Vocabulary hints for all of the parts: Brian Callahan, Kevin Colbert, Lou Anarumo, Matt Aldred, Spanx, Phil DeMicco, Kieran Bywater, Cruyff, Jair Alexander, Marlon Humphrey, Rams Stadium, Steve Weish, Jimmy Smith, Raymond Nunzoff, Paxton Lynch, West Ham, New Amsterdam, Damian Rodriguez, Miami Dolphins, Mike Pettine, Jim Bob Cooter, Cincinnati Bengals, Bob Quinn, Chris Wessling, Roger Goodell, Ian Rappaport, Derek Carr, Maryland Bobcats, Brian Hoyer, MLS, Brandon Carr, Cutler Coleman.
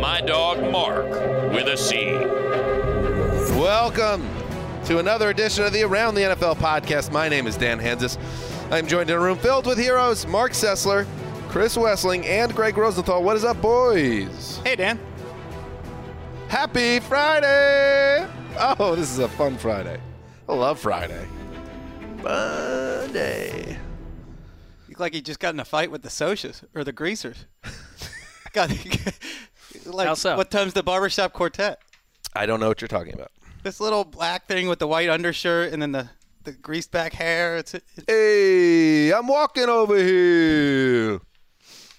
My dog, Mark, with a C. Welcome to another edition of the Around the NFL podcast. My name is Dan Hansis. I'm joined in a room filled with heroes, Mark Sessler, Chris Wessling, and Greg Rosenthal. What is up, boys? Hey, Dan. Happy Friday. Oh, this is a fun Friday. I love Friday. Monday. You look like you just got in a fight with the socias or the greasers. God. Like, so? What time's the barbershop quartet? I don't know what you're talking about. This little black thing with the white undershirt and then the greased back hair. It's hey, I'm walking over here.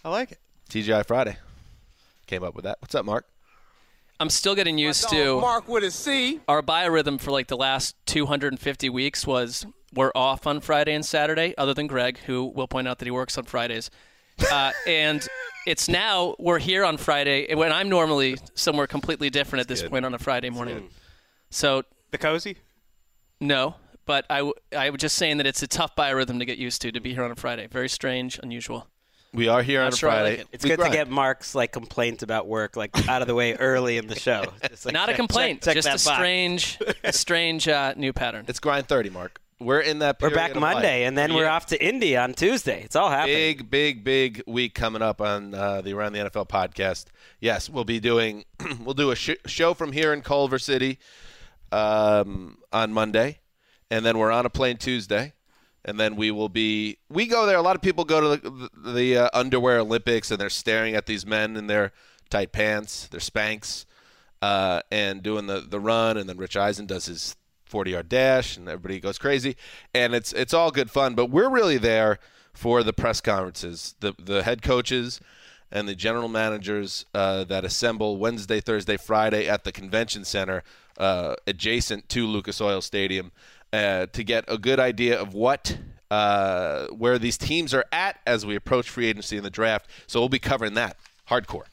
I like it. TGI Friday. Came up with that. What's up, Mark? I'm still getting used to Mark with a C. Our biorhythm for like the last 250 weeks was we're off on Friday and Saturday, other than Greg, who will point out that he works on Fridays. And it's now we're here on Friday when I'm normally somewhere completely different at this point on a Friday morning. So the cozy? No, but I was just saying that it's a tough biorhythm to get used to be here on a Friday. Very strange, unusual. We are here on a Friday. Like it's good to get Mark's complaints about work out of the way early in the show. Just, not a complaint, just a strange new pattern. It's grind 30, Mark. We're in that period. We're back Monday, and then we're off to Indy on Tuesday. It's all happening. Big, big, big week coming up on the Around the NFL podcast. Yes, we'll be doing we'll do a show from here in Culver City on Monday, and then we're on a plane Tuesday, and then we go there. A lot of people go to the Underwear Olympics, and they're staring at these men in their tight pants, their Spanx, and doing the run, and then Rich Eisen does his 40-yard dash, and everybody goes crazy, and it's all good fun. But we're really there for the press conferences, the head coaches and the general managers that assemble Wednesday, Thursday, Friday at the convention center adjacent to Lucas Oil Stadium to get a good idea of where these teams are at as we approach free agency in the draft. So we'll be covering that hardcore.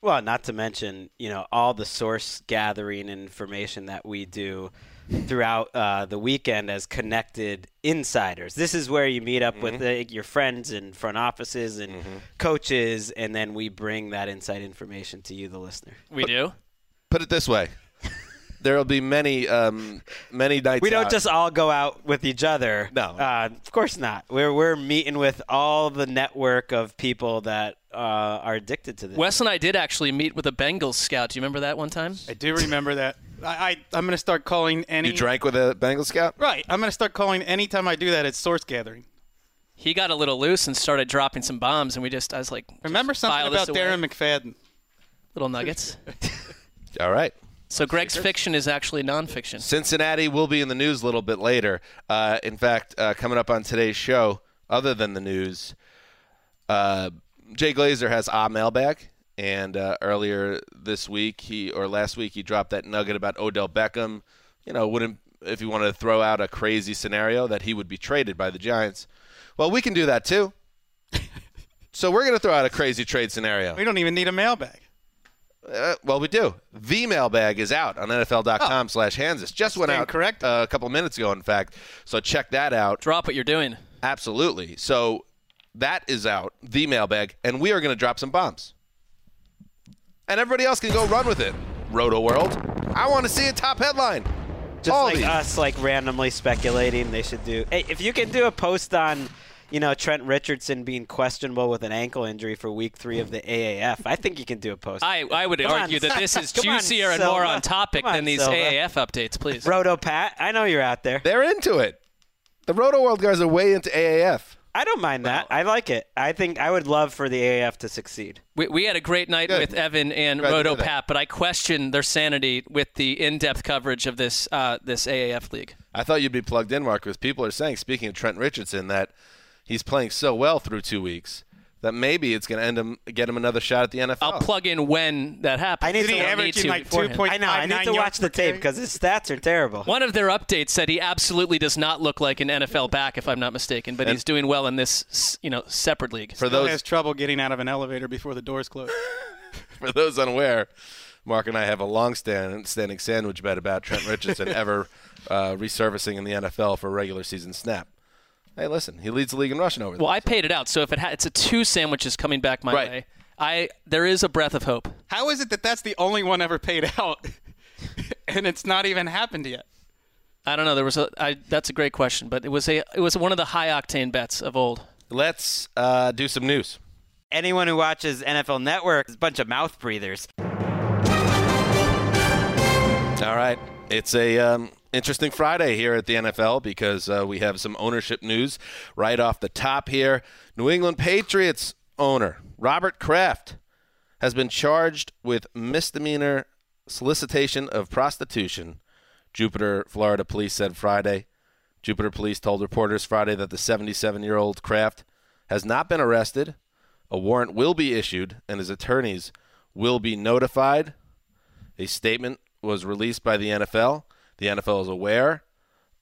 Well, not to mention, all the source gathering and information that we do throughout the weekend as connected insiders. This is where you meet up with your friends and front offices and coaches, and then we bring that inside information to you, the listener. Put it this way. There will be many nights. We don't just all go out with each other. No, of course not. We're meeting with all the network of people that are addicted to this. Wes and I did actually meet with a Bengals scout. Do you remember that one time? I do remember that. I'm going to start calling any. You drank with a Bengals scout? Right. I'm going to start calling anytime I do that. It's source gathering. he got a little loose and started dropping some bombs, and I was like, remember something about Darren McFadden? Little nuggets. All right. So Greg's fiction is actually nonfiction. Cincinnati will be in the news a little bit later. In fact, coming up on today's show, other than the news, Jay Glazer has a mailbag. And earlier this week, last week, he dropped that nugget about Odell Beckham. You know, wouldn't if you wanted to throw out a crazy scenario that he would be traded by the Giants. Well, we can do that too. So we're going to throw out a crazy trade scenario. We don't even need a mailbag. Well, we do. The mailbag is out on NFL.com/Hansis. Just went out a couple minutes ago, in fact. So check that out. Drop what you're doing. Absolutely. So that is out, the mailbag, and we are going to drop some bombs. And everybody else can go run with it. Roto World. I want to see a top headline. Just all like these. Us, like randomly speculating they should do. Hey, if you can do a post on, you know, Trent Richardson being questionable with an ankle injury for week 3 of the AAF. I think you can do a post. I would argue that this is juicier and more on topic than these AAF updates, please. Roto Pat, I know you're out there. They're into it. The Roto World guys are way into AAF. I don't mind that. I like it. I think I would love for the AAF to succeed. We had a great night with Evan and Roto Pat, but I question their sanity with the in-depth coverage of this this AAF league. I thought you'd be plugged in, Mark, because people are saying, speaking of Trent Richardson, that he's playing so well through 2 weeks that maybe it's going to get him another shot at the NFL. I'll plug in when that happens. I need to average like 2.5. I know. I need to watch the tape because his stats are terrible. One of their updates said he absolutely does not look like an NFL back, if I'm not mistaken, but he's doing well in this, you know, separate league. For those who has trouble getting out of an elevator before the doors close. For those unaware, Mark and I have a long-standing sandwich bet about Trent Richardson ever resurfacing in the NFL for a regular season snap. Hey, listen, he leads the league in rushing over there. Well, I paid it out, so if it's a two sandwiches coming back my way, there is a breath of hope. How is it that that's the only one ever paid out, and it's not even happened yet? I don't know. That's a great question, but it was one of the high-octane bets of old. Let's do some news. Anyone who watches NFL Network is a bunch of mouth breathers. All right. It's a... interesting Friday here at the NFL because we have some ownership news right off the top here. New England Patriots owner Robert Kraft has been charged with misdemeanor solicitation of prostitution, Jupiter, Florida police said Friday. Jupiter police told reporters Friday that the 77-year-old Kraft has not been arrested. A warrant will be issued and his attorneys will be notified. A statement was released by the NFL. The NFL is aware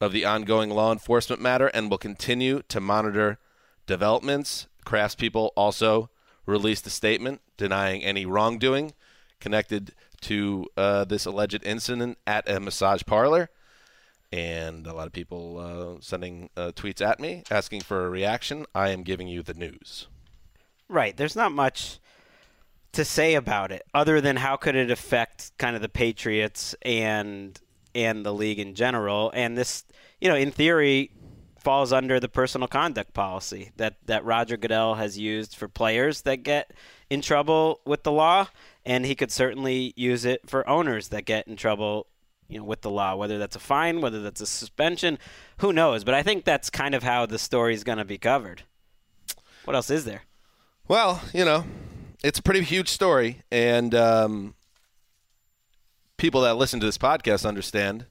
of the ongoing law enforcement matter and will continue to monitor developments. Kraft's people also released a statement denying any wrongdoing connected to this alleged incident at a massage parlor. And a lot of people sending tweets at me asking for a reaction. I am giving you the news. Right. There's not much to say about it other than how could it affect kind of the Patriots and the league in general. And this, you know, in theory, falls under the personal conduct policy that Roger Goodell has used for players that get in trouble with the law. And he could certainly use it for owners that get in trouble, you know, with the law, whether that's a fine, whether that's a suspension, who knows? But I think that's kind of how the story is going to be covered. What else is there? Well, you know, it's a pretty huge story. And, people that listen to this podcast understand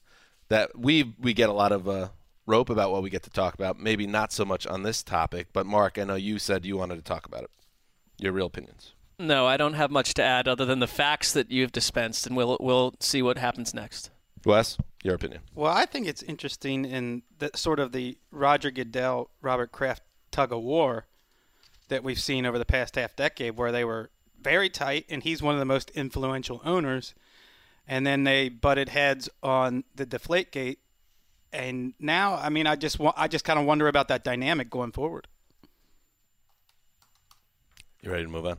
that we get a lot of rope about what we get to talk about. Maybe not so much on this topic, but Mark, I know you said you wanted to talk about it. Your real opinions. No, I don't have much to add other than the facts that you've dispensed, and we'll see what happens next. Wes, your opinion. Well, I think it's interesting in the, sort of the Roger Goodell, Robert Kraft tug of war that we've seen over the past half decade where they were very tight, and he's one of the most influential owners. And then they butted heads on the Deflategate, and now I mean I just kind of wonder about that dynamic going forward. You ready to move on?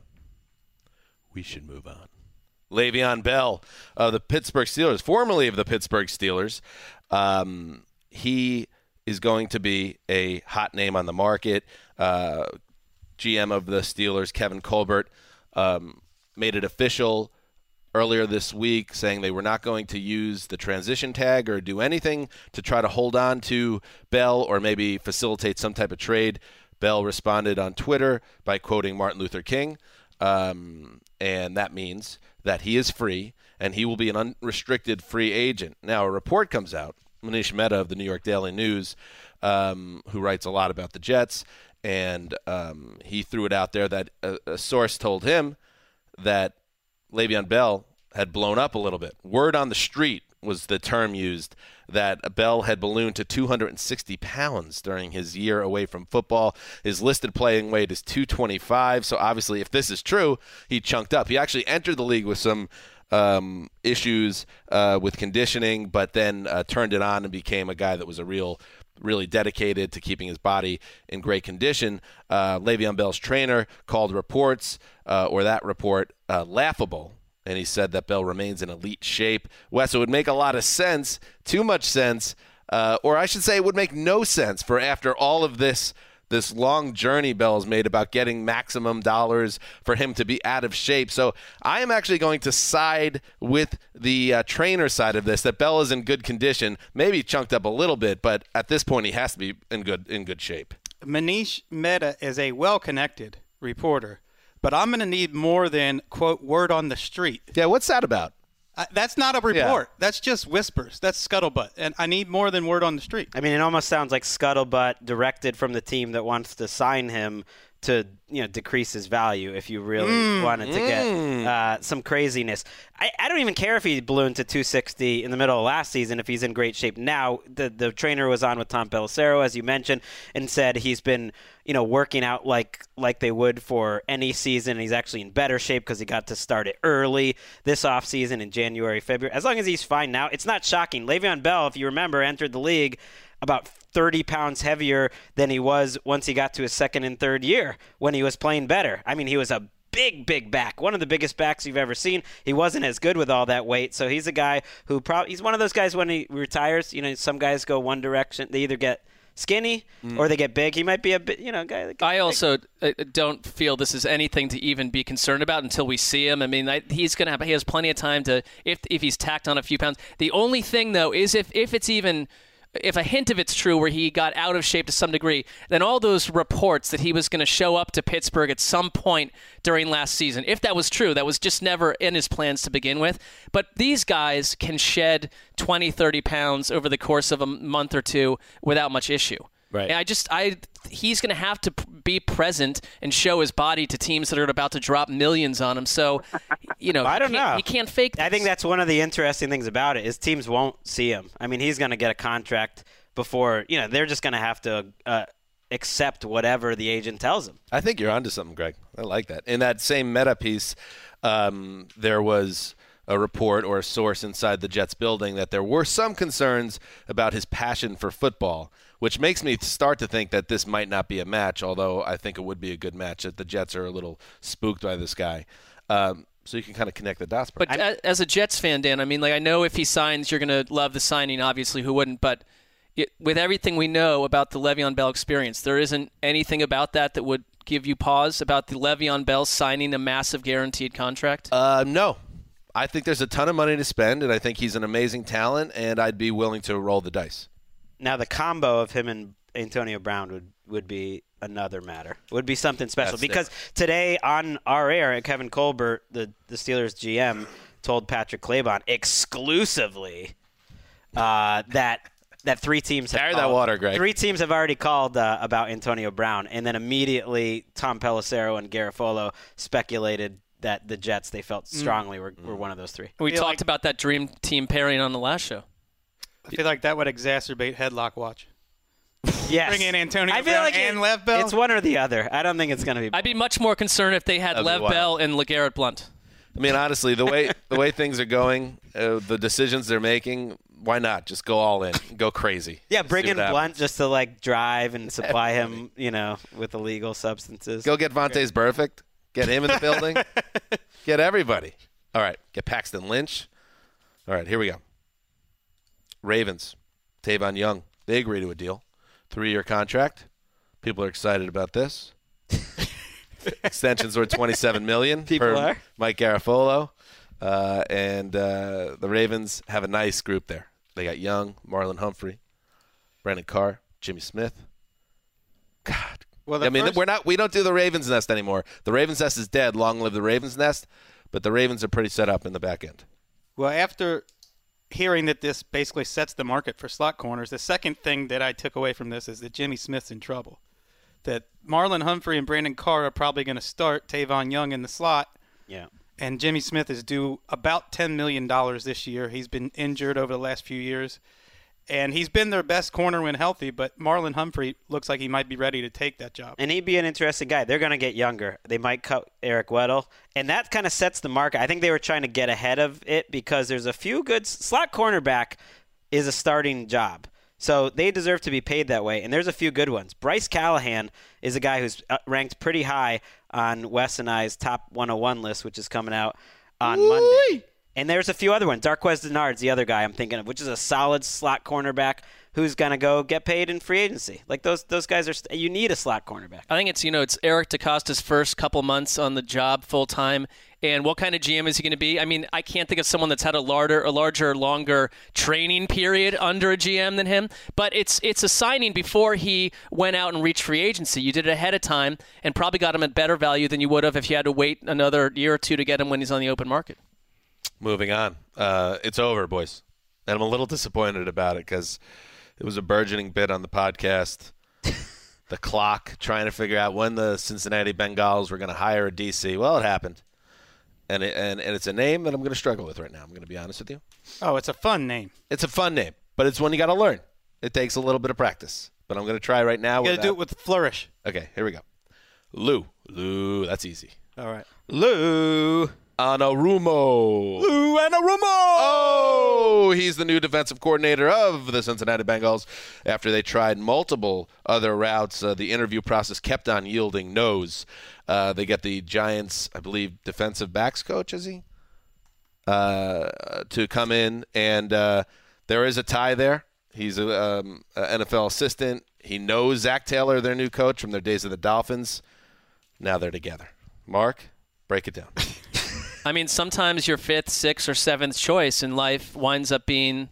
We should move on. Le'Veon Bell of the Pittsburgh Steelers, formerly of the Pittsburgh Steelers, he is going to be a hot name on the market. GM of the Steelers, Kevin Colbert, made it official earlier this week, saying they were not going to use the transition tag or do anything to try to hold on to Bell or maybe facilitate some type of trade. Bell responded on Twitter by quoting Martin Luther King, and that means that he is free and he will be an unrestricted free agent. Now, a report comes out, Manish Mehta of the New York Daily News, who writes a lot about the Jets, and he threw it out there that a source told him that Le'Veon Bell had blown up a little bit. Word on the street was the term used, that Bell had ballooned to 260 pounds during his year away from football. His listed playing weight is 225, so obviously if this is true, he chunked up. He actually entered the league with some issues with conditioning, but then turned it on and became a guy that was a really dedicated to keeping his body in great condition. Le'Veon Bell's trainer called reports, or that report, laughable. And he said that Bell remains in elite shape. Wes, it would make a lot of sense, too much sense, or I should say it would make no sense for after all of this long journey Bell's made about getting maximum dollars for him to be out of shape. So I am actually going to side with the trainer side of this, that Bell is in good condition, maybe chunked up a little bit, but at this point he has to be in good shape. Manish Mehta is a well-connected reporter, but I'm going to need more than, quote, word on the street. Yeah, what's that about? That's not a report. Yeah. That's just whispers. That's scuttlebutt. And I need more than word on the street. I mean, it almost sounds like scuttlebutt directed from the team that wants to sign him to, decrease his value if you really wanted to get some craziness. I don't even care if he ballooned to 260 in the middle of last season if he's in great shape now. The trainer was on with Tom Pelissero, as you mentioned, and said he's been working out like they would for any season. He's actually in better shape because he got to start it early this offseason in January, February. As long as he's fine now, it's not shocking. Le'Veon Bell, if you remember, entered the league about 30 pounds heavier than he was once he got to his second and third year when he was playing better. I mean, he was a big back, one of the biggest backs you've ever seen. He wasn't as good with all that weight, so he's a guy who probably – he's one of those guys when he retires, some guys go one direction. They either get skinny or they get big. He might be a bit, guy that gets I also big. Don't feel this is anything to even be concerned about until we see him. I mean, he has plenty of time to – if he's tacked on a few pounds. The only thing, though, is if it's even – if a hint of it's true where he got out of shape to some degree, then all those reports that he was going to show up to Pittsburgh at some point during last season, if that was true, that was just never in his plans to begin with. But these guys can shed 20, 30 pounds over the course of a month or two without much issue. Right. And he's going to have to be present and show his body to teams that are about to drop millions on him. So, I don't know. He can't fake this. I think that's one of the interesting things about it is teams won't see him. I mean, he's going to get a contract before, they're just going to have to accept whatever the agent tells him. I think you're onto something, Greg. I like that. In that same Meta piece, there was a report or a source inside the Jets building that there were some concerns about his passion for football, which makes me start to think that this might not be a match, although I think it would be a good match if the Jets are a little spooked by this guy. So you can kind of connect the dots. But as a Jets fan, Dan, I mean, I know if he signs, you're going to love the signing. Obviously, who wouldn't? But with everything we know about the Le'Veon Bell experience, there isn't anything about that would give you pause about the Le'Veon Bell signing a massive guaranteed contract? No. I think there's a ton of money to spend, and I think he's an amazing talent, and I'd be willing to roll the dice. Now, the combo of him and Antonio Brown would be another matter. It would be something special. That's because it. Today on our air, Kevin Colbert, the Steelers GM, told Patrick Claybon exclusively that three teams have already called about Antonio Brown, and then immediately Tom Pelissero and Garofolo speculated that the Jets, they felt strongly, were one of those three. We talked about that dream team pairing on the last show. I feel like that would exacerbate headlock watch. Yes. Bring in Antonio Brown and Lev Bell? It's one or the other. I don't think it's going to be both. I'd be much more concerned if they had Lev Bell and LeGarrette Blount. I mean, honestly, the way things are going, the decisions they're making, why not just go all in, go crazy? Yeah, bring in Blunt just to drive and supply him, with illegal substances. Go get Vontaze Burfict. Get him in the building. Get everybody. All right. Get Paxton Lynch. All right. Here we go. Ravens. Tavon Young. They agree to a deal. 3-year contract. People are excited about this. Extensions were $27 million per Mike Garofolo. And the Ravens have a nice group there. They got Young, Marlon Humphrey, Brandon Carr, Jimmy Smith. God. Well, I mean, we don't do the Ravens Nest anymore. The Ravens Nest is dead. Long live the Ravens Nest. But the Ravens are pretty set up in the back end. Well, after hearing that this basically sets the market for slot corners, the second thing that I took away from this is that Jimmy Smith's in trouble. That Marlon Humphrey and Brandon Carr are probably going to start Tavon Young in the slot. Yeah. And Jimmy Smith is due about $10 million this year. He's been injured over the last few years. And he's been their best corner when healthy, but Marlon Humphrey looks like he might be ready to take that job. And he'd be an interesting guy. They're going to get younger. They might cut Eric Weddle. And that kind of sets the market. I think they were trying to get ahead of it because there's a few good – slot cornerback is a starting job. So they deserve to be paid that way, and there's a few good ones. Bryce Callahan is a guy who's ranked pretty high on Wes and I's top 101 list, which is coming out on Monday. And there's a few other ones. Darquez Denard's the other guy I'm thinking of, which is a solid slot cornerback who's going to go get paid in free agency. Like those guys are you need a slot cornerback. I think it's, you know, it's Eric DaCosta's first couple months on the job full time. And what kind of GM is he going to be? I mean, I can't think of someone that's had a larger, longer training period under a GM than him. But it's a signing before he went out and reached free agency. You did it ahead of time and probably got him at better value than you would have if you had to wait another year or two to get him when he's on the open market. Moving on. It's over, boys. And I'm a little disappointed about it because it was a burgeoning bit on the podcast. The clock, trying to figure out when the Cincinnati Bengals were going to hire a DC. Well, it happened. And it's a name that I'm going to struggle with right now. I'm going to be honest with you. Oh, it's a fun name. It's a fun name, but it's one you got to learn. It takes a little bit of practice, but I'm going to try right now. You got to do it with flourish. Okay, here we go. Lou, that's easy. All right. Lou Anarumo. Oh, he's the new defensive coordinator of the Cincinnati Bengals. After they tried multiple other routes, the interview process kept on yielding no's. They get the Giants, I believe, defensive backs coach, is he? To come in, and there is a tie there. He's an NFL assistant. He knows Zach Taylor, their new coach, from their days of the Dolphins. Now they're together. Mark, break it down. I mean, sometimes your fifth, sixth, or seventh choice in life winds up being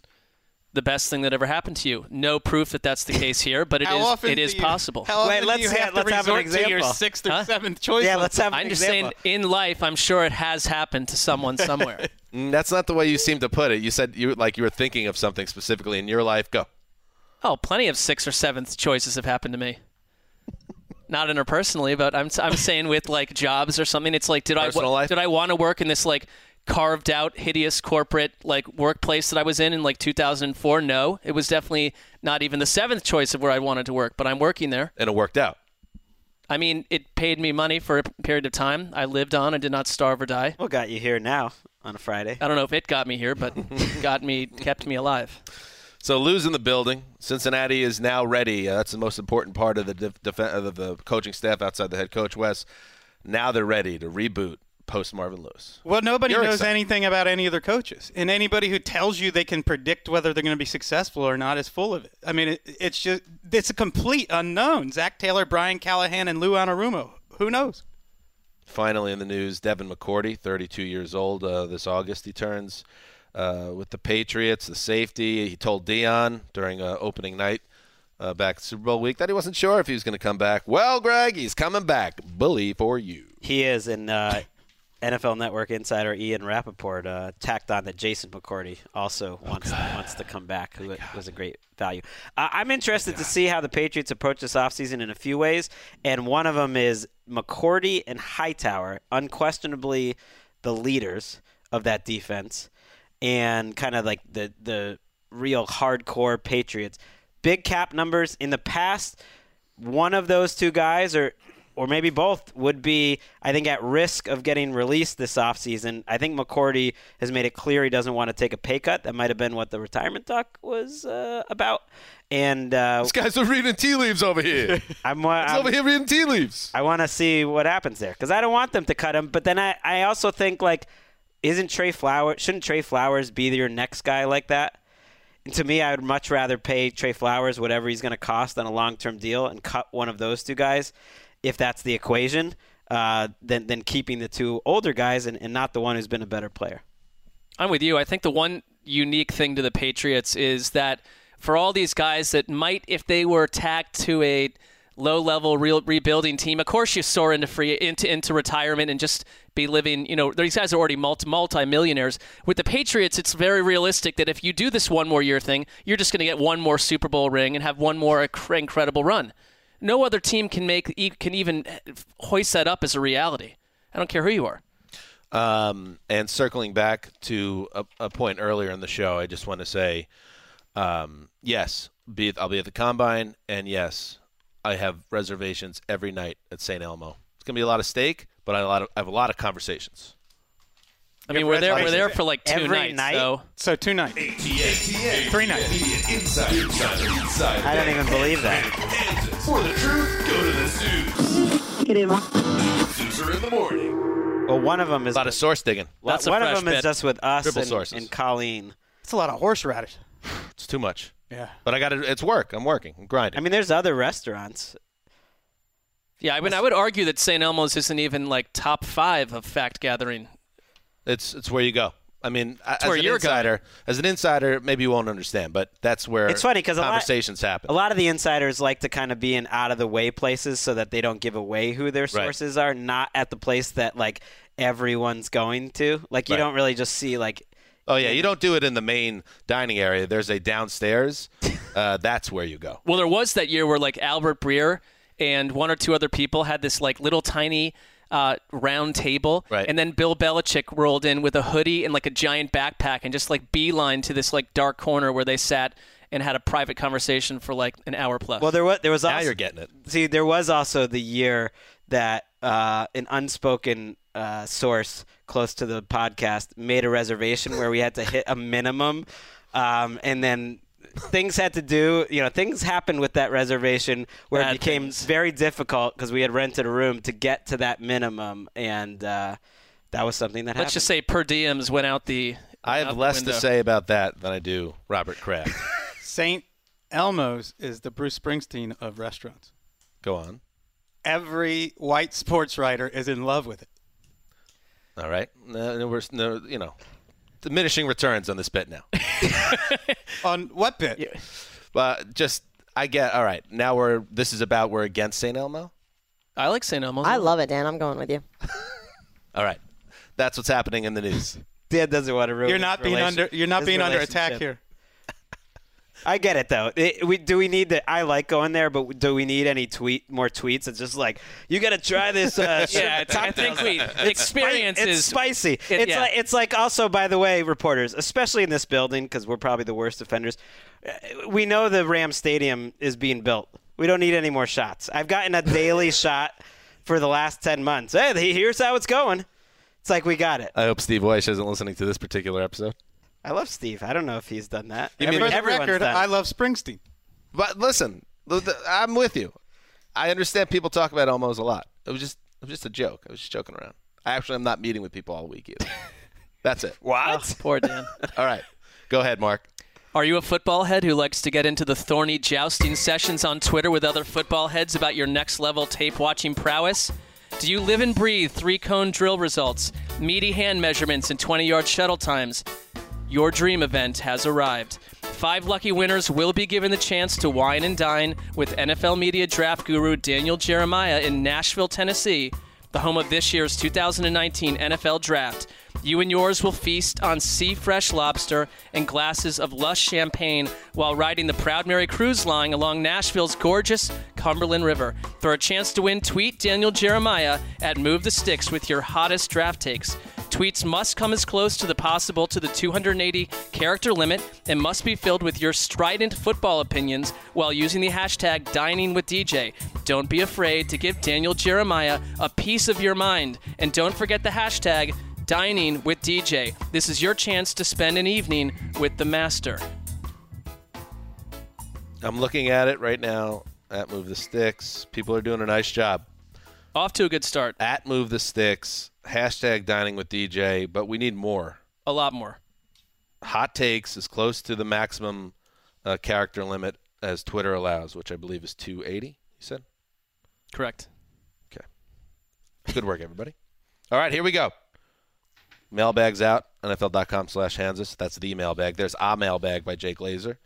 the best thing that ever happened to you. No proof that that's the case here, but it is possible. How often do you have to resort to your sixth or seventh choice? Yeah, let's have an example. I'm just saying, in life, I'm sure it has happened to someone somewhere. That's not the way you seem to put it. You said you were thinking of something specifically in your life. Go. Oh, plenty of sixth or seventh choices have happened to me. Not interpersonally, but I'm saying with like jobs or something. It's like did I want to work in this like carved out hideous corporate like workplace that I was in like 2004? No, it was definitely not even the seventh choice of where I wanted to work, but I'm working there. And it worked out. I mean, it paid me money for a period of time. I lived on and did not starve or die. Well, got you here now on a Friday. I don't know if it got me here, but kept me alive. So Lou's in the building. Cincinnati is now ready. That's the most important part of the the coaching staff outside the head coach, Wes. Now they're ready to reboot post Marvin Lewis. Well, nobody knows anything about any of their coaches. And anybody who tells you they can predict whether they're going to be successful or not is full of it. I mean, it's a complete unknown. Zach Taylor, Brian Callahan, and Lou Anarumo. Who knows? Finally in the news, Devin McCourty, 32 years old. This August he turns. With the Patriots, the safety. He told Dion during opening night back Super Bowl week that he wasn't sure if he was going to come back. Well, Greg, he's coming back. Bully for you. He is, and NFL Network insider Ian Rappaport tacked on that Jason McCourty also wants to come back, who was a great value. I'm interested to see how the Patriots approach this offseason in a few ways, and one of them is McCourty and Hightower, unquestionably the leaders of that defense, and kind of like the real hardcore Patriots. Big cap numbers. In the past, one of those two guys or maybe both would be, I think, at risk of getting released this offseason. I think McCourty has made it clear he doesn't want to take a pay cut. That might have been what the retirement talk was about. And this guy's reading tea leaves over here. I'm over here reading tea leaves. I want to see what happens there because I don't want them to cut him. But then I also think like, shouldn't Trey Flowers be your next guy like that? And to me, I would much rather pay Trey Flowers whatever he's going to cost on a long-term deal and cut one of those two guys, if that's the equation, than keeping the two older guys and not the one who's been a better player. I'm with you. I think the one unique thing to the Patriots is that for all these guys that might, if they were tagged to a low-level rebuilding team. Of course you soar into retirement and just be living, you know, these guys are already multi-millionaires. With the Patriots, it's very realistic that if you do this one more year thing, you're just going to get one more Super Bowl ring and have one more incredible run. No other team can even hoist that up as a reality. I don't care who you are. And circling back to a point earlier in the show, I just want to say, yes, I'll be at the Combine, and yes, I have reservations every night at St. Elmo. It's going to be a lot of steak, but I have a lot of conversations. I mean, we're there for like two every nights. Night? So 2 nights. ATN. 3 nights. Inside. I don't even believe that. Kansas. For the truth, go to the Zoos. Get him. Zoos are in the morning. Well, one of them is... a lot of source digging. That's one of them is just with us and Colleen. It's a lot of horseradish. It's too much. Yeah. But I got to – it's work. I'm working. I'm grinding. I mean, there's other restaurants. Yeah, I mean, I would argue that St. Elmo's isn't even like top 5 of fact-gathering. It's where you go. I mean, as an insider, maybe you won't understand, but that's where it's funny, 'cause conversations happen. A lot of the insiders like to kind of be in out-of-the-way places so that they don't give away who their sources are, not at the place that, like, everyone's going to. Like, you don't really just see, like – oh, yeah, you don't do it in the main dining area. There's a downstairs. That's where you go. Well, there was that year where, like, Albert Breer and one or two other people had this, like, little tiny round table. Right. And then Bill Belichick rolled in with a hoodie and, like, a giant backpack and just, like, beeline to this, like, dark corner where they sat and had a private conversation for, like, an hour plus. Well, there was also – now you're getting it. See, there was also the year that an unspoken – source close to the podcast made a reservation where we had to hit a minimum, and then things had to do. You know, things happened with that reservation where it became very difficult because we had rented a room to get to that minimum, and that was something that happened. Let's just say per diems went out the. I have less to say about that than I do Robert Kraft. St. Elmo's is the Bruce Springsteen of restaurants. Go on. Every white sports writer is in love with it. All right. No, you know, diminishing returns on this bit now. On what bit? Yeah. All right. Now we're against St. Elmo. I like St. Elmo. I love it, Dan. I'm going with you. All right. That's what's happening in the news. Dan doesn't want to ruin You're not being under attack here. I get it, though. I like going there, but do we need any more tweets? It's just like, you got to try this. Top 10 tweet. Experiences. It's spicy. It's like also, by the way, reporters, especially in this building, because we're probably the worst offenders, we know the Rams Stadium is being built. We don't need any more shots. I've gotten a daily shot for the last 10 months. Hey, here's how it's going. It's like we got it. I hope Steve Weish isn't listening to this particular episode. I love Steve. I don't know if he's done that. For the record, I love Springsteen. But listen, I'm with you. I understand people talk about Elmo's a lot. It was just a joke. I was just joking around. I'm not meeting with people all week either. That's it. What? Oh, poor Dan. All right. Go ahead, Mark. Are you a football head who likes to get into the thorny jousting sessions on Twitter with other football heads about your next-level tape-watching prowess? Do you live and breathe 3-cone drill results, meaty hand measurements, and 20-yard shuttle times? Your dream event has arrived. 5 lucky winners will be given the chance to wine and dine with NFL media draft guru Daniel Jeremiah in Nashville, Tennessee, the home of this year's 2019 NFL Draft. You and yours will feast on sea fresh lobster and glasses of lush champagne while riding the Proud Mary cruise line along Nashville's gorgeous Cumberland River. For a chance to win, tweet Daniel Jeremiah at Move the Sticks with your hottest draft takes. Tweets must come as close to the possible to the 280-character limit and must be filled with your strident football opinions while using the hashtag DiningWithDJ. Don't be afraid to give Daniel Jeremiah a piece of your mind. And don't forget the hashtag DiningWithDJ. This is your chance to spend an evening with the master. I'm looking at it right now at Move the Sticks. People are doing a nice job. Off to a good start. At Move the Sticks. Hashtag Dining with DJ, but we need more. A lot more. Hot takes is close to the maximum character limit as Twitter allows, which I believe is 280, you said? Correct. Okay. Good work, everybody. All right, here we go. Mailbag's out, NFL.com/Hansis. That's the mailbag. There's a mailbag by Jake Glazer.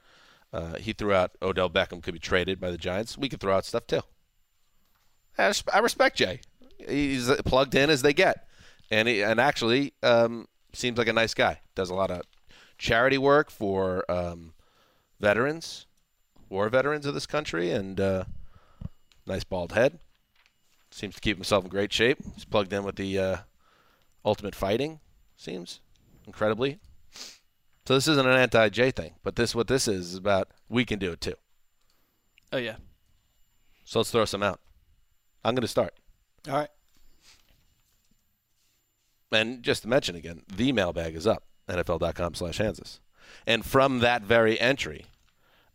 He threw out Odell Beckham could be traded by the Giants. We could throw out stuff, too. I respect Jay. He's plugged in as they get. And actually seems like a nice guy. Does a lot of charity work for veterans, war veterans of this country, and nice bald head. Seems to keep himself in great shape. He's plugged in with the Ultimate Fighting, seems, incredibly. So this isn't an anti-J thing, but what this is about we can do it too. Oh, yeah. So let's throw some out. I'm going to start. All right. And just to mention again, the mailbag is up, nfl.com/Hansis. And from that very entry,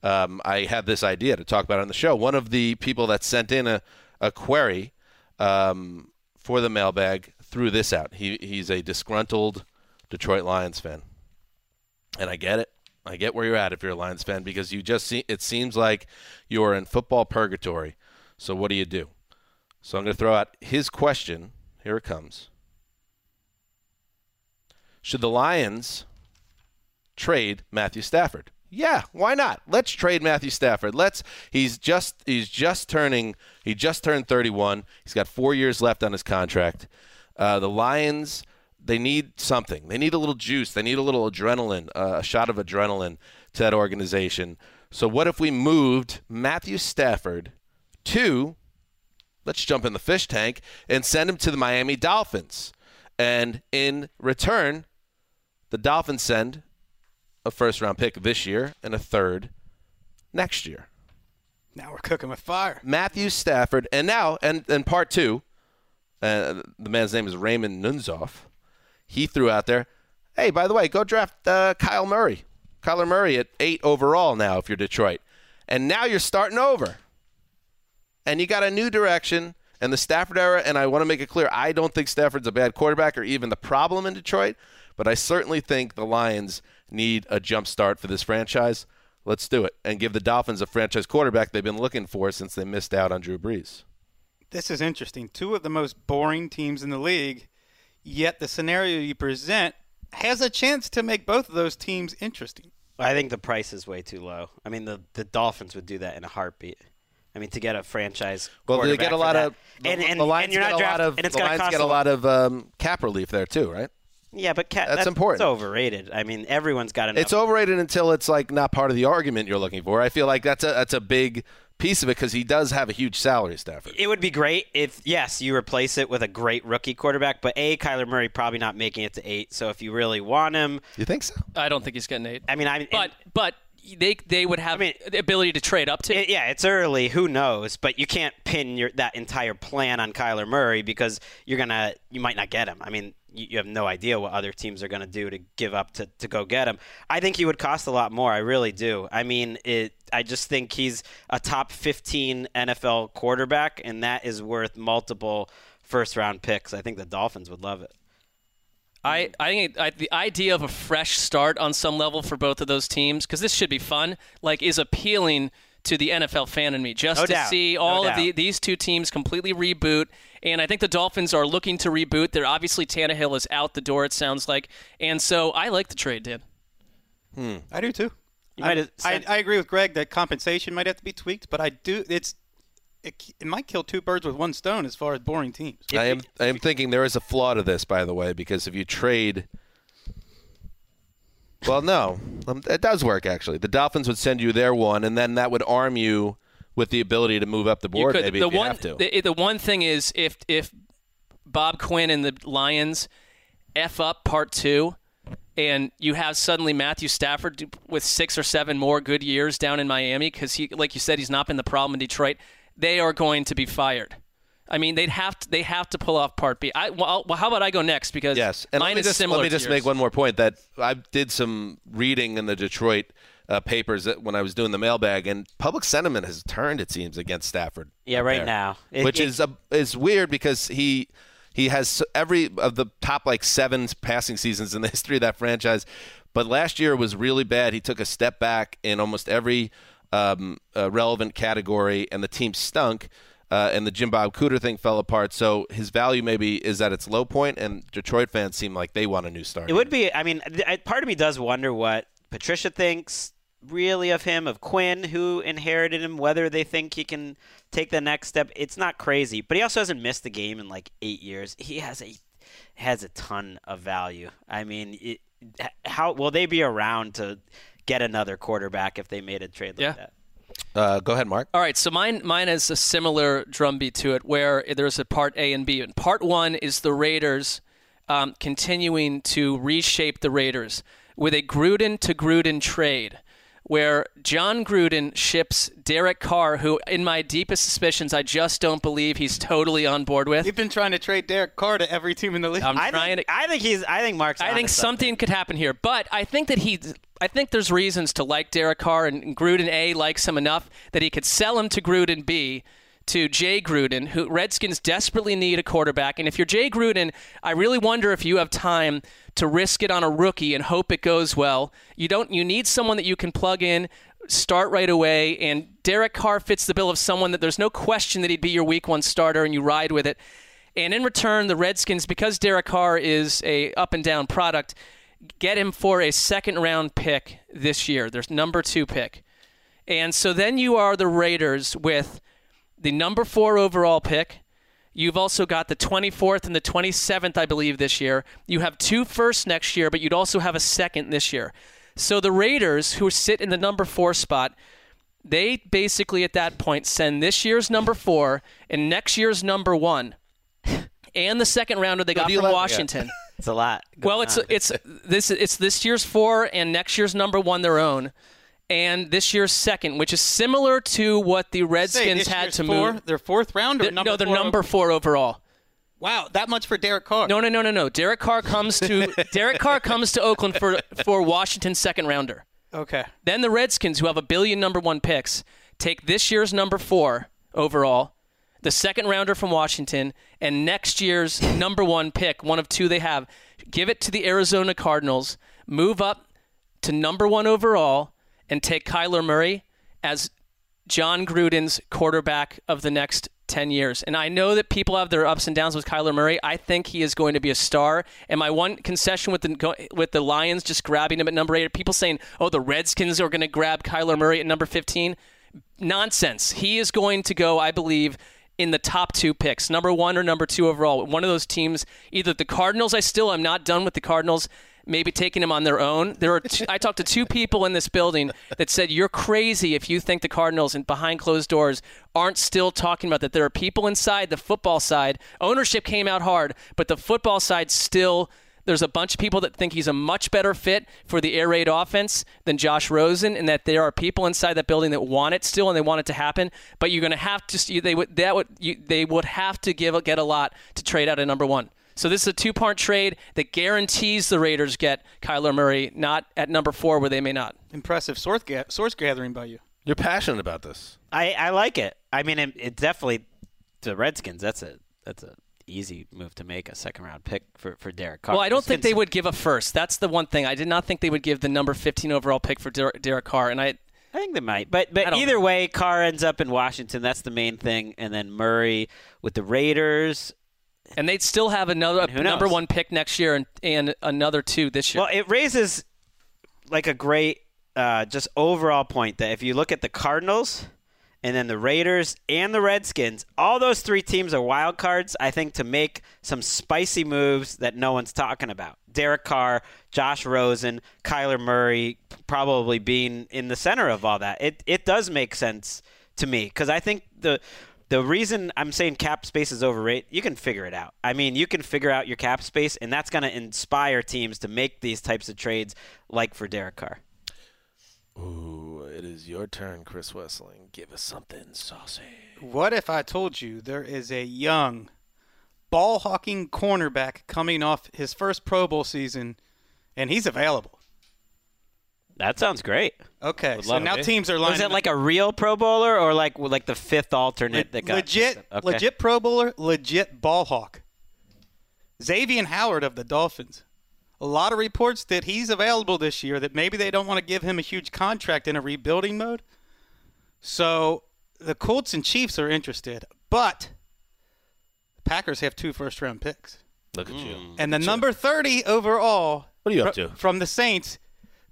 I had this idea to talk about on the show. One of the people that sent in a query for the mailbag threw this out. He's a disgruntled Detroit Lions fan. And I get it. I get where you're at if you're a Lions fan, because you just see, it seems like you're in football purgatory. So what do you do? So I'm going to throw out his question. Here it comes. Should the Lions trade Matthew Stafford? Yeah, why not? Let's trade Matthew Stafford. He just turned 31. He's got 4 years left on his contract. The Lions, they need something. They need a little juice. They need a little adrenaline, a shot of adrenaline to that organization. So what if we moved Matthew Stafford to, let's jump in the fish tank, and send him to the Miami Dolphins. And in return, the Dolphins send a first-round pick this year and a third next year. Now we're cooking with fire. Matthew Stafford. And now, and part two, the man's name is Raymond Nunzoff. He threw out there, hey, by the way, go draft Kyler Murray at 8 overall now if you're Detroit. And now you're starting over. And you got a new direction. And the Stafford era, and I want to make it clear, I don't think Stafford's a bad quarterback or even the problem in Detroit, but I certainly think the Lions need a jump start for this franchise. Let's do it and give the Dolphins a franchise quarterback they've been looking for since they missed out on Drew Brees. This is interesting. Two of the most boring teams in the league, yet the scenario you present has a chance to make both of those teams interesting. I think the price is way too low. I mean, the Dolphins would do that in a heartbeat. I mean, to get a franchise quarterback, they get a lot of, and the Lions get a lot of cap relief there too, right? Yeah, but that's important. It's overrated. I mean, everyone's got enough. It's overrated until it's like not part of the argument you're looking for. I feel like that's a big piece of it because he does have a huge salary, Stafford. It would be great if, yes, you replace it with a great rookie quarterback, but A, Kyler Murray probably not making it to 8, so if you really want him. You think so? I don't think he's getting 8. I mean, They would have the ability to trade up to. It's early. Who knows? But you can't pin that entire plan on Kyler Murray because you might not get him. I mean, you have no idea what other teams are going to do to give up to go get him. I think he would cost a lot more. I really do. I mean, I just think he's a top 15 NFL quarterback, and that is worth multiple first-round picks. I think the Dolphins would love it. I think the idea of a fresh start on some level for both of those teams, because this should be fun, like is appealing to the NFL fan in me. Just to see all of these two teams completely reboot. And I think the Dolphins are looking to reboot. They're obviously Tannehill is out the door, it sounds like. And so I like the trade, Dan. I do too. I agree with Greg that compensation might have to be tweaked, but I do. It might kill two birds with one stone as far as boring teams. I am thinking there is a flaw to this, by the way, because if you trade – well, no. It does work, actually. The Dolphins would send you their one, and then that would arm you with the ability to move up the board if you have to. The one thing is if Bob Quinn and the Lions F up part two and you have suddenly Matthew Stafford with 6 or 7 more good years down in Miami because, like you said, he's not been the problem in Detroit – they are going to be fired. I mean, they have to pull off Part B. How about I go next because mine is similar to yours. Let me just make one more point that I did some reading in the Detroit papers when I was doing the mailbag, and public sentiment has turned, it seems, against Stafford. Yeah, right now, which is weird because he has every of the top 7 passing seasons in the history of that franchise, but last year was really bad. He took a step back in almost every. Relevant category, and the team stunk, and the Jim Bob Cooter thing fell apart. So his value maybe is at its low point, and Detroit fans seem like they want a new start. It would be. I mean, part of me does wonder what Patricia thinks, really of him, of Quinn, who inherited him, whether they think he can take the next step. It's not crazy, but he also hasn't missed a game in like 8 years. He has a ton of value. I mean, how will they be around to get another quarterback if they made a trade like that? Go ahead, Mark. All right, so mine is a similar drumbeat to it, where there's a part A and B. And part one is the Raiders continuing to reshape the Raiders with a Gruden to Gruden trade, where John Gruden ships Derek Carr, who in my deepest suspicions, I just don't believe he's totally on board with. You've been trying to trade Derek Carr to every team in the league. I think something could happen here, but I think there's reasons to like Derek Carr, and Gruden A likes him enough that he could sell him to Gruden B, to Jay Gruden, who Redskins desperately need a quarterback. And if you're Jay Gruden, I really wonder if you have time to risk it on a rookie and hope it goes well. You need someone that you can plug in, start right away, and Derek Carr fits the bill of someone that there's no question that he'd be your week one starter, and you ride with it. And in return, the Redskins, because Derek Carr is a up and down product, get him for a second round pick this year. There's number 2 pick. And so then you are the Raiders with the number 4 overall pick. You've also got the 24th and the 27th, I believe, this year. You have 2 firsts next year, but you'd also have a second this year. So the Raiders, who sit in the number 4 spot, they basically at that point send this year's number 4 and next year's number 1 and the second rounder they got from Washington. Yeah. It's a lot. Well, it's this year's 4 and next year's number 1 their own. And this year's second, which is similar to what the Redskins had to move. Their 4th round or number 4? No, their number 4 overall. Wow, that much for Derek Carr. No. Derek Carr comes to Oakland for Washington's second rounder. Okay. Then the Redskins, who have a billion number 1 picks, take this year's number 4 overall, the second rounder from Washington, and next year's number 1 pick, one of 2 they have, give it to the Arizona Cardinals, move up to number 1 overall, and take Kyler Murray as John Gruden's quarterback of the next 10 years. And I know that people have their ups and downs with Kyler Murray. I think he is going to be a star. And my one concession with the Lions just grabbing him at number 8, people saying, oh, the Redskins are going to grab Kyler Murray at number 15. Nonsense. He is going to go, I believe, in the top 2 picks, number 1 or number 2 overall. One of those teams, either the Cardinals, I'm not done with the Cardinals, maybe taking them on their own. I talked to 2 people in this building that said, you're crazy if you think the Cardinals and behind closed doors aren't still talking about that. There are people inside the football side. Ownership came out hard, but the football side still, there's a bunch of people that think he's a much better fit for the air raid offense than Josh Rosen, and that there are people inside that building that want it still and they want it to happen. But you're going to have to, they would have to get a lot to trade out a number 1. So this is a 2-part trade that guarantees the Raiders get Kyler Murray, not at number 4 where they may not. Impressive source gathering by you. You're passionate about this. I like it. I mean, it definitely the Redskins. That's a easy move to make, a second-round pick for Derek Carr. Well, I don't think they would give a first. That's the one thing. I did not think they would give the number 15 overall pick for Derek Carr, and I think they might, but either way, Carr ends up in Washington. That's the main thing, and then Murray with the Raiders. And they'd still have another number 1 pick next year and another 2 this year. Well, it raises like a great just overall point that if you look at the Cardinals and then the Raiders and the Redskins, all those 3 teams are wild cards, I think, to make some spicy moves that no one's talking about. Derek Carr, Josh Rosen, Kyler Murray probably being in the center of all that. It does make sense to me because I think the reason I'm saying cap space is overrated, you can figure it out. I mean, you can figure out your cap space, and that's going to inspire teams to make these types of trades, like for Derek Carr. Ooh, it is your turn, Chris Wessling. Give us something saucy. What if I told you there is a young, ball-hawking cornerback coming off his first Pro Bowl season, and he's available? That sounds great. Okay, so now teams are lining up. Was it like a real Pro Bowler or like the 5th alternate that got legit Pro Bowler, legit ball hawk? Xavier Howard of the Dolphins. A lot of reports that he's available this year, that maybe they don't want to give him a huge contract in a rebuilding mode. So the Colts and Chiefs are interested, but the Packers have 2 first-round picks. Look at you. And the number 30 overall, what are you up to? From the Saints,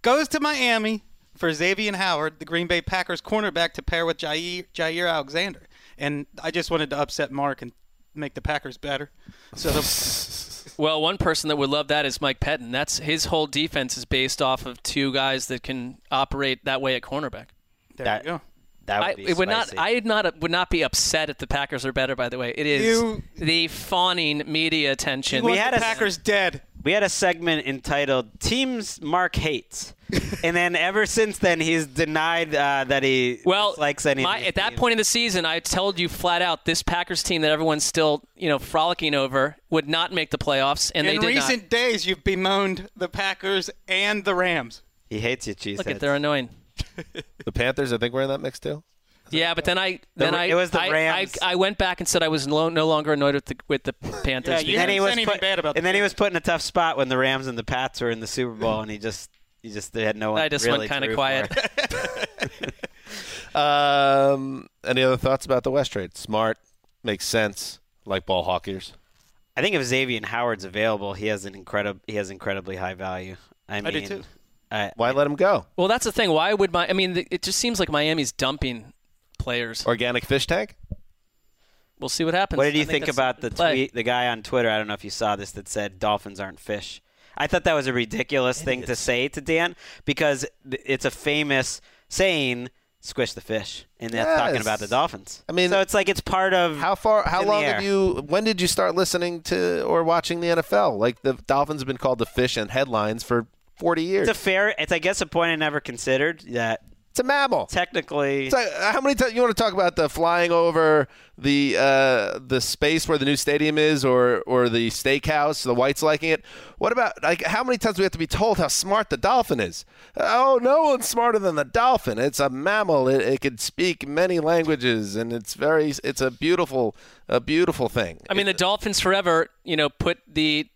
goes to Miami for Xavier Howard, the Green Bay Packers cornerback, to pair with Jair Alexander. And I just wanted to upset Mark and make the Packers better. So well, one person that would love that is Mike Pettin. That's his whole defense is based off of two guys that can operate that way at cornerback. There you go. That would be spicy. I would not be upset if the Packers are better, by the way. It is the fawning media attention. We had the Packers dead. We had a segment entitled Teams Mark Hates. And then ever since then, he's denied that he dislikes anything. At that point in the season, I told you flat out this Packers team that everyone's still frolicking over would not make the playoffs, and they did not. In recent days, you've bemoaned the Packers and the Rams. He hates you, cheeseheads. Look at they're annoying. The Panthers, I think, were in that mix too. But then it was the Rams. I went back and said I was no longer annoyed with the Panthers. Yeah, then he was put in a tough spot when the Rams and the Pats were in the Super Bowl, and he just they had no one. I just really went kind of quiet. Any other thoughts about the West trade? Smart, makes sense. Like ball hawkers. I think if Xavier Howard's available, he has incredibly high value. I do too. Why let him go? Well, that's the thing. Why would it just seems like Miami's dumping players. Organic fish tank? We'll see what happens. What did you think about the tweet? The guy on Twitter, I don't know if you saw this, that said dolphins aren't fish. I thought that was a ridiculous thing to say to Dan because it's a famous saying, squish the fish, and that's talking about the dolphins. I mean, so it's like it's part of when did you start listening to or watching the NFL? Like the Dolphins have been called the fish in headlines for 40 years. It's I guess a point I never considered that. It's a mammal. Technically. So how many times you want to talk about the flying over the space where the new stadium is or the steakhouse, the whites liking it? What about how many times do we have to be told how smart the dolphin is? Oh, no one's smarter than the dolphin. It's a mammal. It can speak many languages, and it's a beautiful thing. I mean, the dolphins forever, put the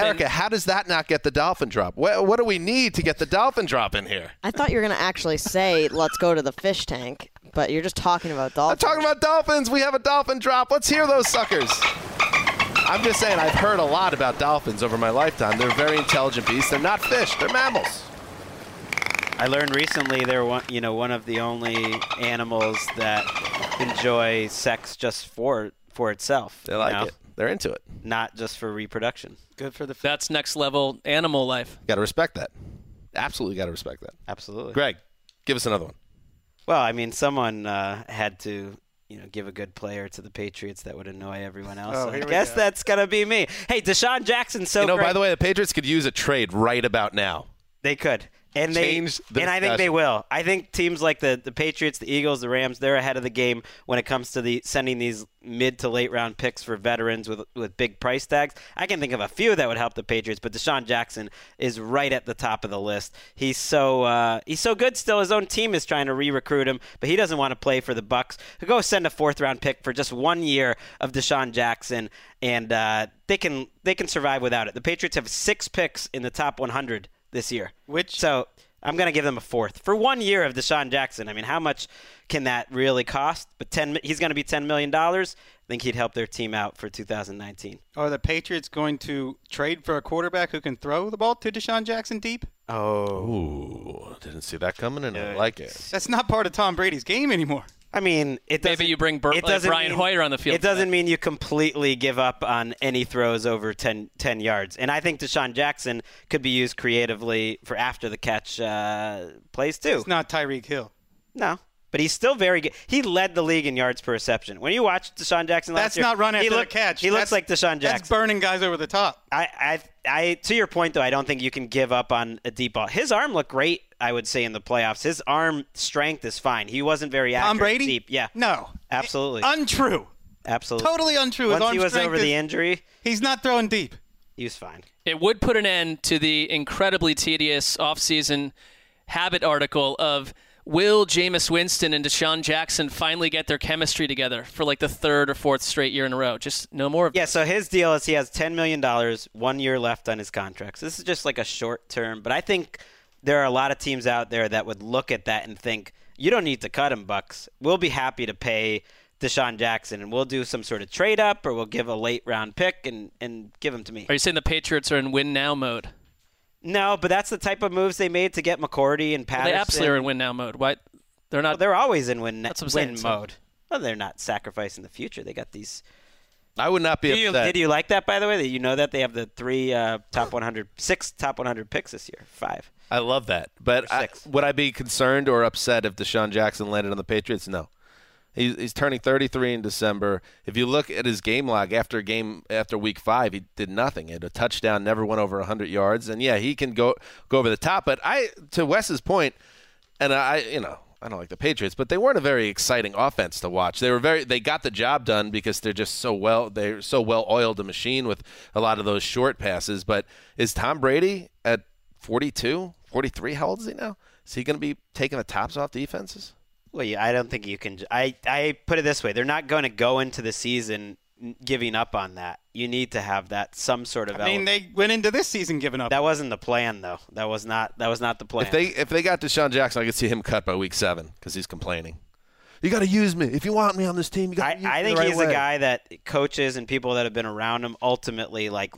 Erica, how does that not get the dolphin drop? What do we need to get the dolphin drop in here? I thought you were going to actually say, let's go to the fish tank, but you're just talking about dolphins. I'm talking about dolphins. We have a dolphin drop. Let's hear those suckers. I'm just saying I've heard a lot about dolphins over my lifetime. They're very intelligent beasts. They're not fish. They're mammals. I learned recently they're one of the only animals that enjoy sex just for itself. They like it. They're into it. Not just for reproduction. Good for the fish. That's next level animal life. Got to respect that. Absolutely got to respect that. Absolutely. Greg, give us another one. Well, I mean, someone had to give a good player to the Patriots that would annoy everyone else. I guess that's going to be me. Hey, Deshaun Jackson's so great. By the way, the Patriots could use a trade right about now. They could. And I think they will. I think teams like the Patriots, the Eagles, the Rams, they're ahead of the game when it comes to sending these mid to late round picks for veterans with big price tags. I can think of a few that would help the Patriots, but Deshaun Jackson is right at the top of the list. He's so good still. His own team is trying to re-recruit him, but he doesn't want to play for the Bucks. Go send a 4th round pick for just 1 year of Deshaun Jackson, and they can survive without it. The Patriots have 6 picks in the top 100. This year. So I'm going to give them a 4th. For 1 year of Deshaun Jackson, I mean, how much can that really cost? But he's going to be $10 million. I think he'd help their team out for 2019. Are the Patriots going to trade for a quarterback who can throw the ball to Deshaun Jackson deep? Oh. Ooh, didn't see that coming, and I like it. That's not part of Tom Brady's game anymore. I mean, maybe you bring Brian Hoyer on the field. It doesn't mean you completely give up on any throws over 10 yards. And I think Deshaun Jackson could be used creatively for after-the-catch plays, too. It's not Tyreek Hill. No, but he's still very good. He led the league in yards per reception. When you watch Deshaun Jackson last year, that's not run after the catch. He looks like Deshaun Jackson. That's burning guys over the top. I to your point, though, I don't think you can give up on a deep ball. His arm looked great. I would say in the playoffs, his arm strength is fine. He wasn't very accurate. Tom Brady? Deep. Yeah. No. Absolutely. Untrue. Absolutely. Totally untrue. Once he was over the injury, he's not throwing deep. He was fine. It would put an end to the incredibly tedious offseason habit article of will Jameis Winston and Deshaun Jackson finally get their chemistry together for like the 3rd or 4th straight year in a row? Just no more of that. Yeah, so his deal is he has $10 million, 1 year left on his contract. So this is just like a short term, but I think there are a lot of teams out there that would look at that and think, you don't need to cut him, Bucks. We'll be happy to pay Deshaun Jackson, and we'll do some sort of trade-up, or we'll give a late-round pick and give him to me. Are you saying the Patriots are in win-now mode? No, but that's the type of moves they made to get McCourty and Patterson. Well, they absolutely are in win-now mode. Why? They're not. Well, they're always in win mode. Well, they're not sacrificing the future. They got these. I would not be upset. Did you like that, by the way? That you know that they have the six top 100 picks this year. Five. I love that. But would I be concerned or upset if Deshaun Jackson landed on the Patriots? No. He's turning 33 in December. If you look at his game log after Week 5, he did nothing. He had a touchdown, never went over 100 yards. And, yeah, he can go over the top. But to Wes's point, and I don't like the Patriots, but they weren't a very exciting offense to watch. They got the job done because they're so well oiled a machine with a lot of those short passes. But is Tom Brady at 42, 43? How old is he now? Is he going to be taking the tops off defenses? Well, yeah, I don't think you can. I put it this way: they're not going to go into the season giving up on that. You need to have that some sort of. They went into this season giving up. That wasn't the plan, though. That was not the plan. If they got Deshaun Jackson, I could see him cut by Week 7 because he's complaining. You got to use me if you want me on this team. You got. I think he's a guy that coaches and people that have been around him ultimately like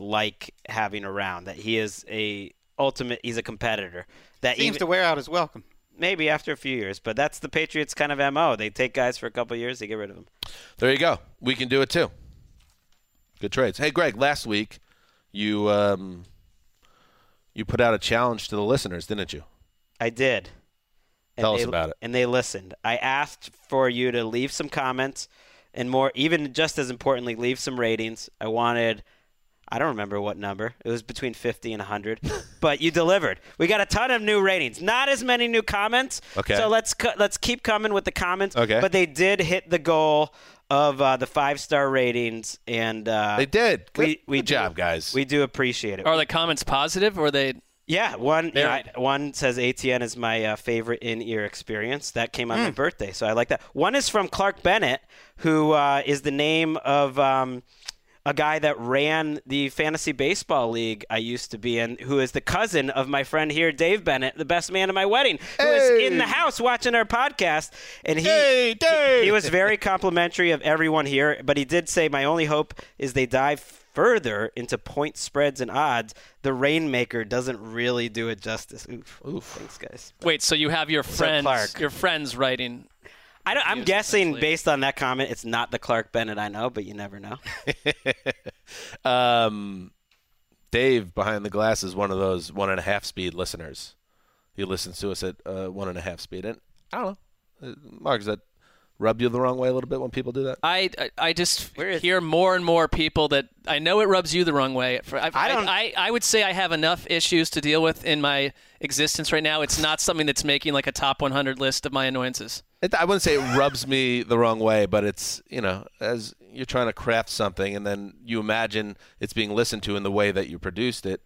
having around. That he is he's a competitor. That seems to wear out his welcome. Maybe after a few years, but that's the Patriots' kind of MO. They take guys for a couple of years, they get rid of them. There you go. We can do it too. Good trades. Hey, Greg, last week you you put out a challenge to the listeners, didn't you? I did. Tell us about it. And they listened. I asked for you to leave some comments and more, even just as importantly, leave some ratings. I don't remember what number. It was between 50 and 100. But you delivered. We got a ton of new ratings. Not as many new comments. Okay. So let's keep coming with the comments. Okay. But they did hit the goal of the 5-star ratings. And they did. Good job, guys. We do appreciate it. Are the comments positive? Or are they? Yeah. One says ATN is my favorite in-ear experience. That came on my birthday. So I like that. One is from Clark Bennett, who is the name of a guy that ran the fantasy baseball league I used to be in, who is the cousin of my friend here, Dave Bennett, the best man at my wedding, who is in the house watching our podcast. And he was very complimentary of everyone here, but he did say, my only hope is they dive further into point spreads and odds. The Rainmaker doesn't really do it justice. Oof. Thanks, guys. Wait, so you have your friends writing... I'm guessing based on that comment, it's not the Clark Bennett I know, but you never know. Dave behind the glass is one of those 1.5-speed listeners. He listens to us at 1.5 speed, and I don't know. Mark, does that rub you the wrong way a little bit when people do that? I just hear more and more people that I know it rubs you the wrong way. I would say I have enough issues to deal with in my existence right now. It's not something that's making like a top 100 list of my annoyances. I wouldn't say it rubs me the wrong way, but it's, as you're trying to craft something and then you imagine it's being listened to in the way that you produced it.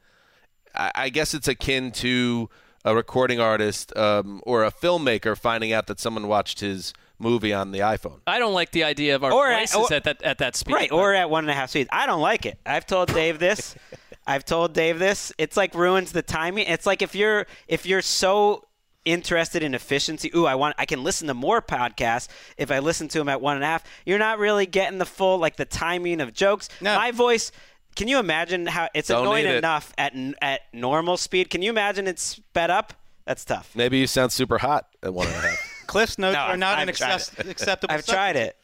I guess it's akin to a recording artist or a filmmaker finding out that someone watched his movie on the iPhone. I don't like the idea of our voices at that speed. Right, or at 1.5 speed. I don't like it. I've told Dave this. It's like ruins the timing. It's like if you're so interested in efficiency. I can listen to more podcasts if I listen to them at 1.5. You're not really getting the full the timing of jokes. No. My voice. Can you imagine how it's annoying enough at normal speed? Can you imagine it's sped up? That's tough. Maybe you sound super hot at 1.5. Cliff's notes are not an acceptable. I've tried it.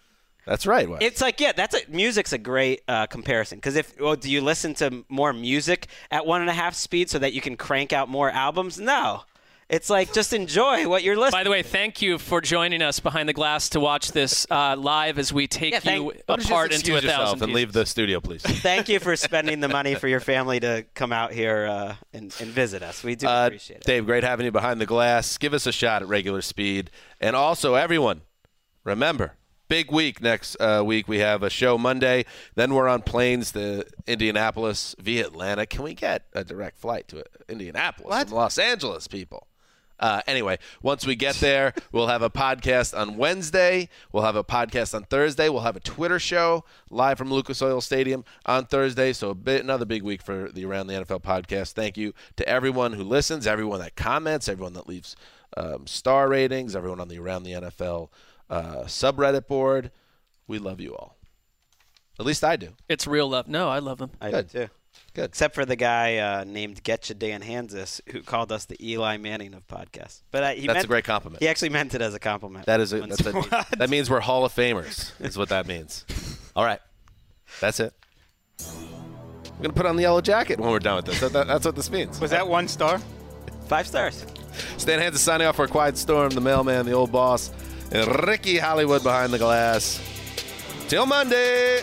That's right. Wes. It's like, music's a great comparison because do you listen to more music at 1.5 speed so that you can crank out more albums? No. It's like, just enjoy what you're listening to. By the way, thank you for joining us behind the glass to watch this live as we take you apart into 1,000 pieces. And leave the studio, please. Thank you for spending the money for your family to come out here and visit us. We do appreciate it. Dave, great having you behind the glass. Give us a shot at regular speed. And also, everyone, remember, big week next week. We have a show Monday. Then we're on planes to Indianapolis via Atlanta. Can we get a direct flight to Indianapolis from Los Angeles, people? Anyway, once we get there, we'll have a podcast on Wednesday. We'll have a podcast on Thursday. We'll have a Twitter show live from Lucas Oil Stadium on Thursday. So another big week for the Around the NFL podcast. Thank you to everyone who listens, everyone that comments, everyone that leaves star ratings, everyone on the Around the NFL subreddit board. We love you all. At least I do. It's real love. No, I love them. I do too. Good. Except for the guy named Getcha Dan Hansis, who called us the Eli Manning of podcasts. But that's a great compliment. He actually meant it as a compliment. That means we're Hall of Famers is what that means. All right. That's it. I'm going to put on the yellow jacket when we're done with this. That's what this means. Was that one star? 5 stars. Stan Hansis signing off for A Quiet Storm, the mailman, the old boss, and Ricky Hollywood behind the glass. Till Monday.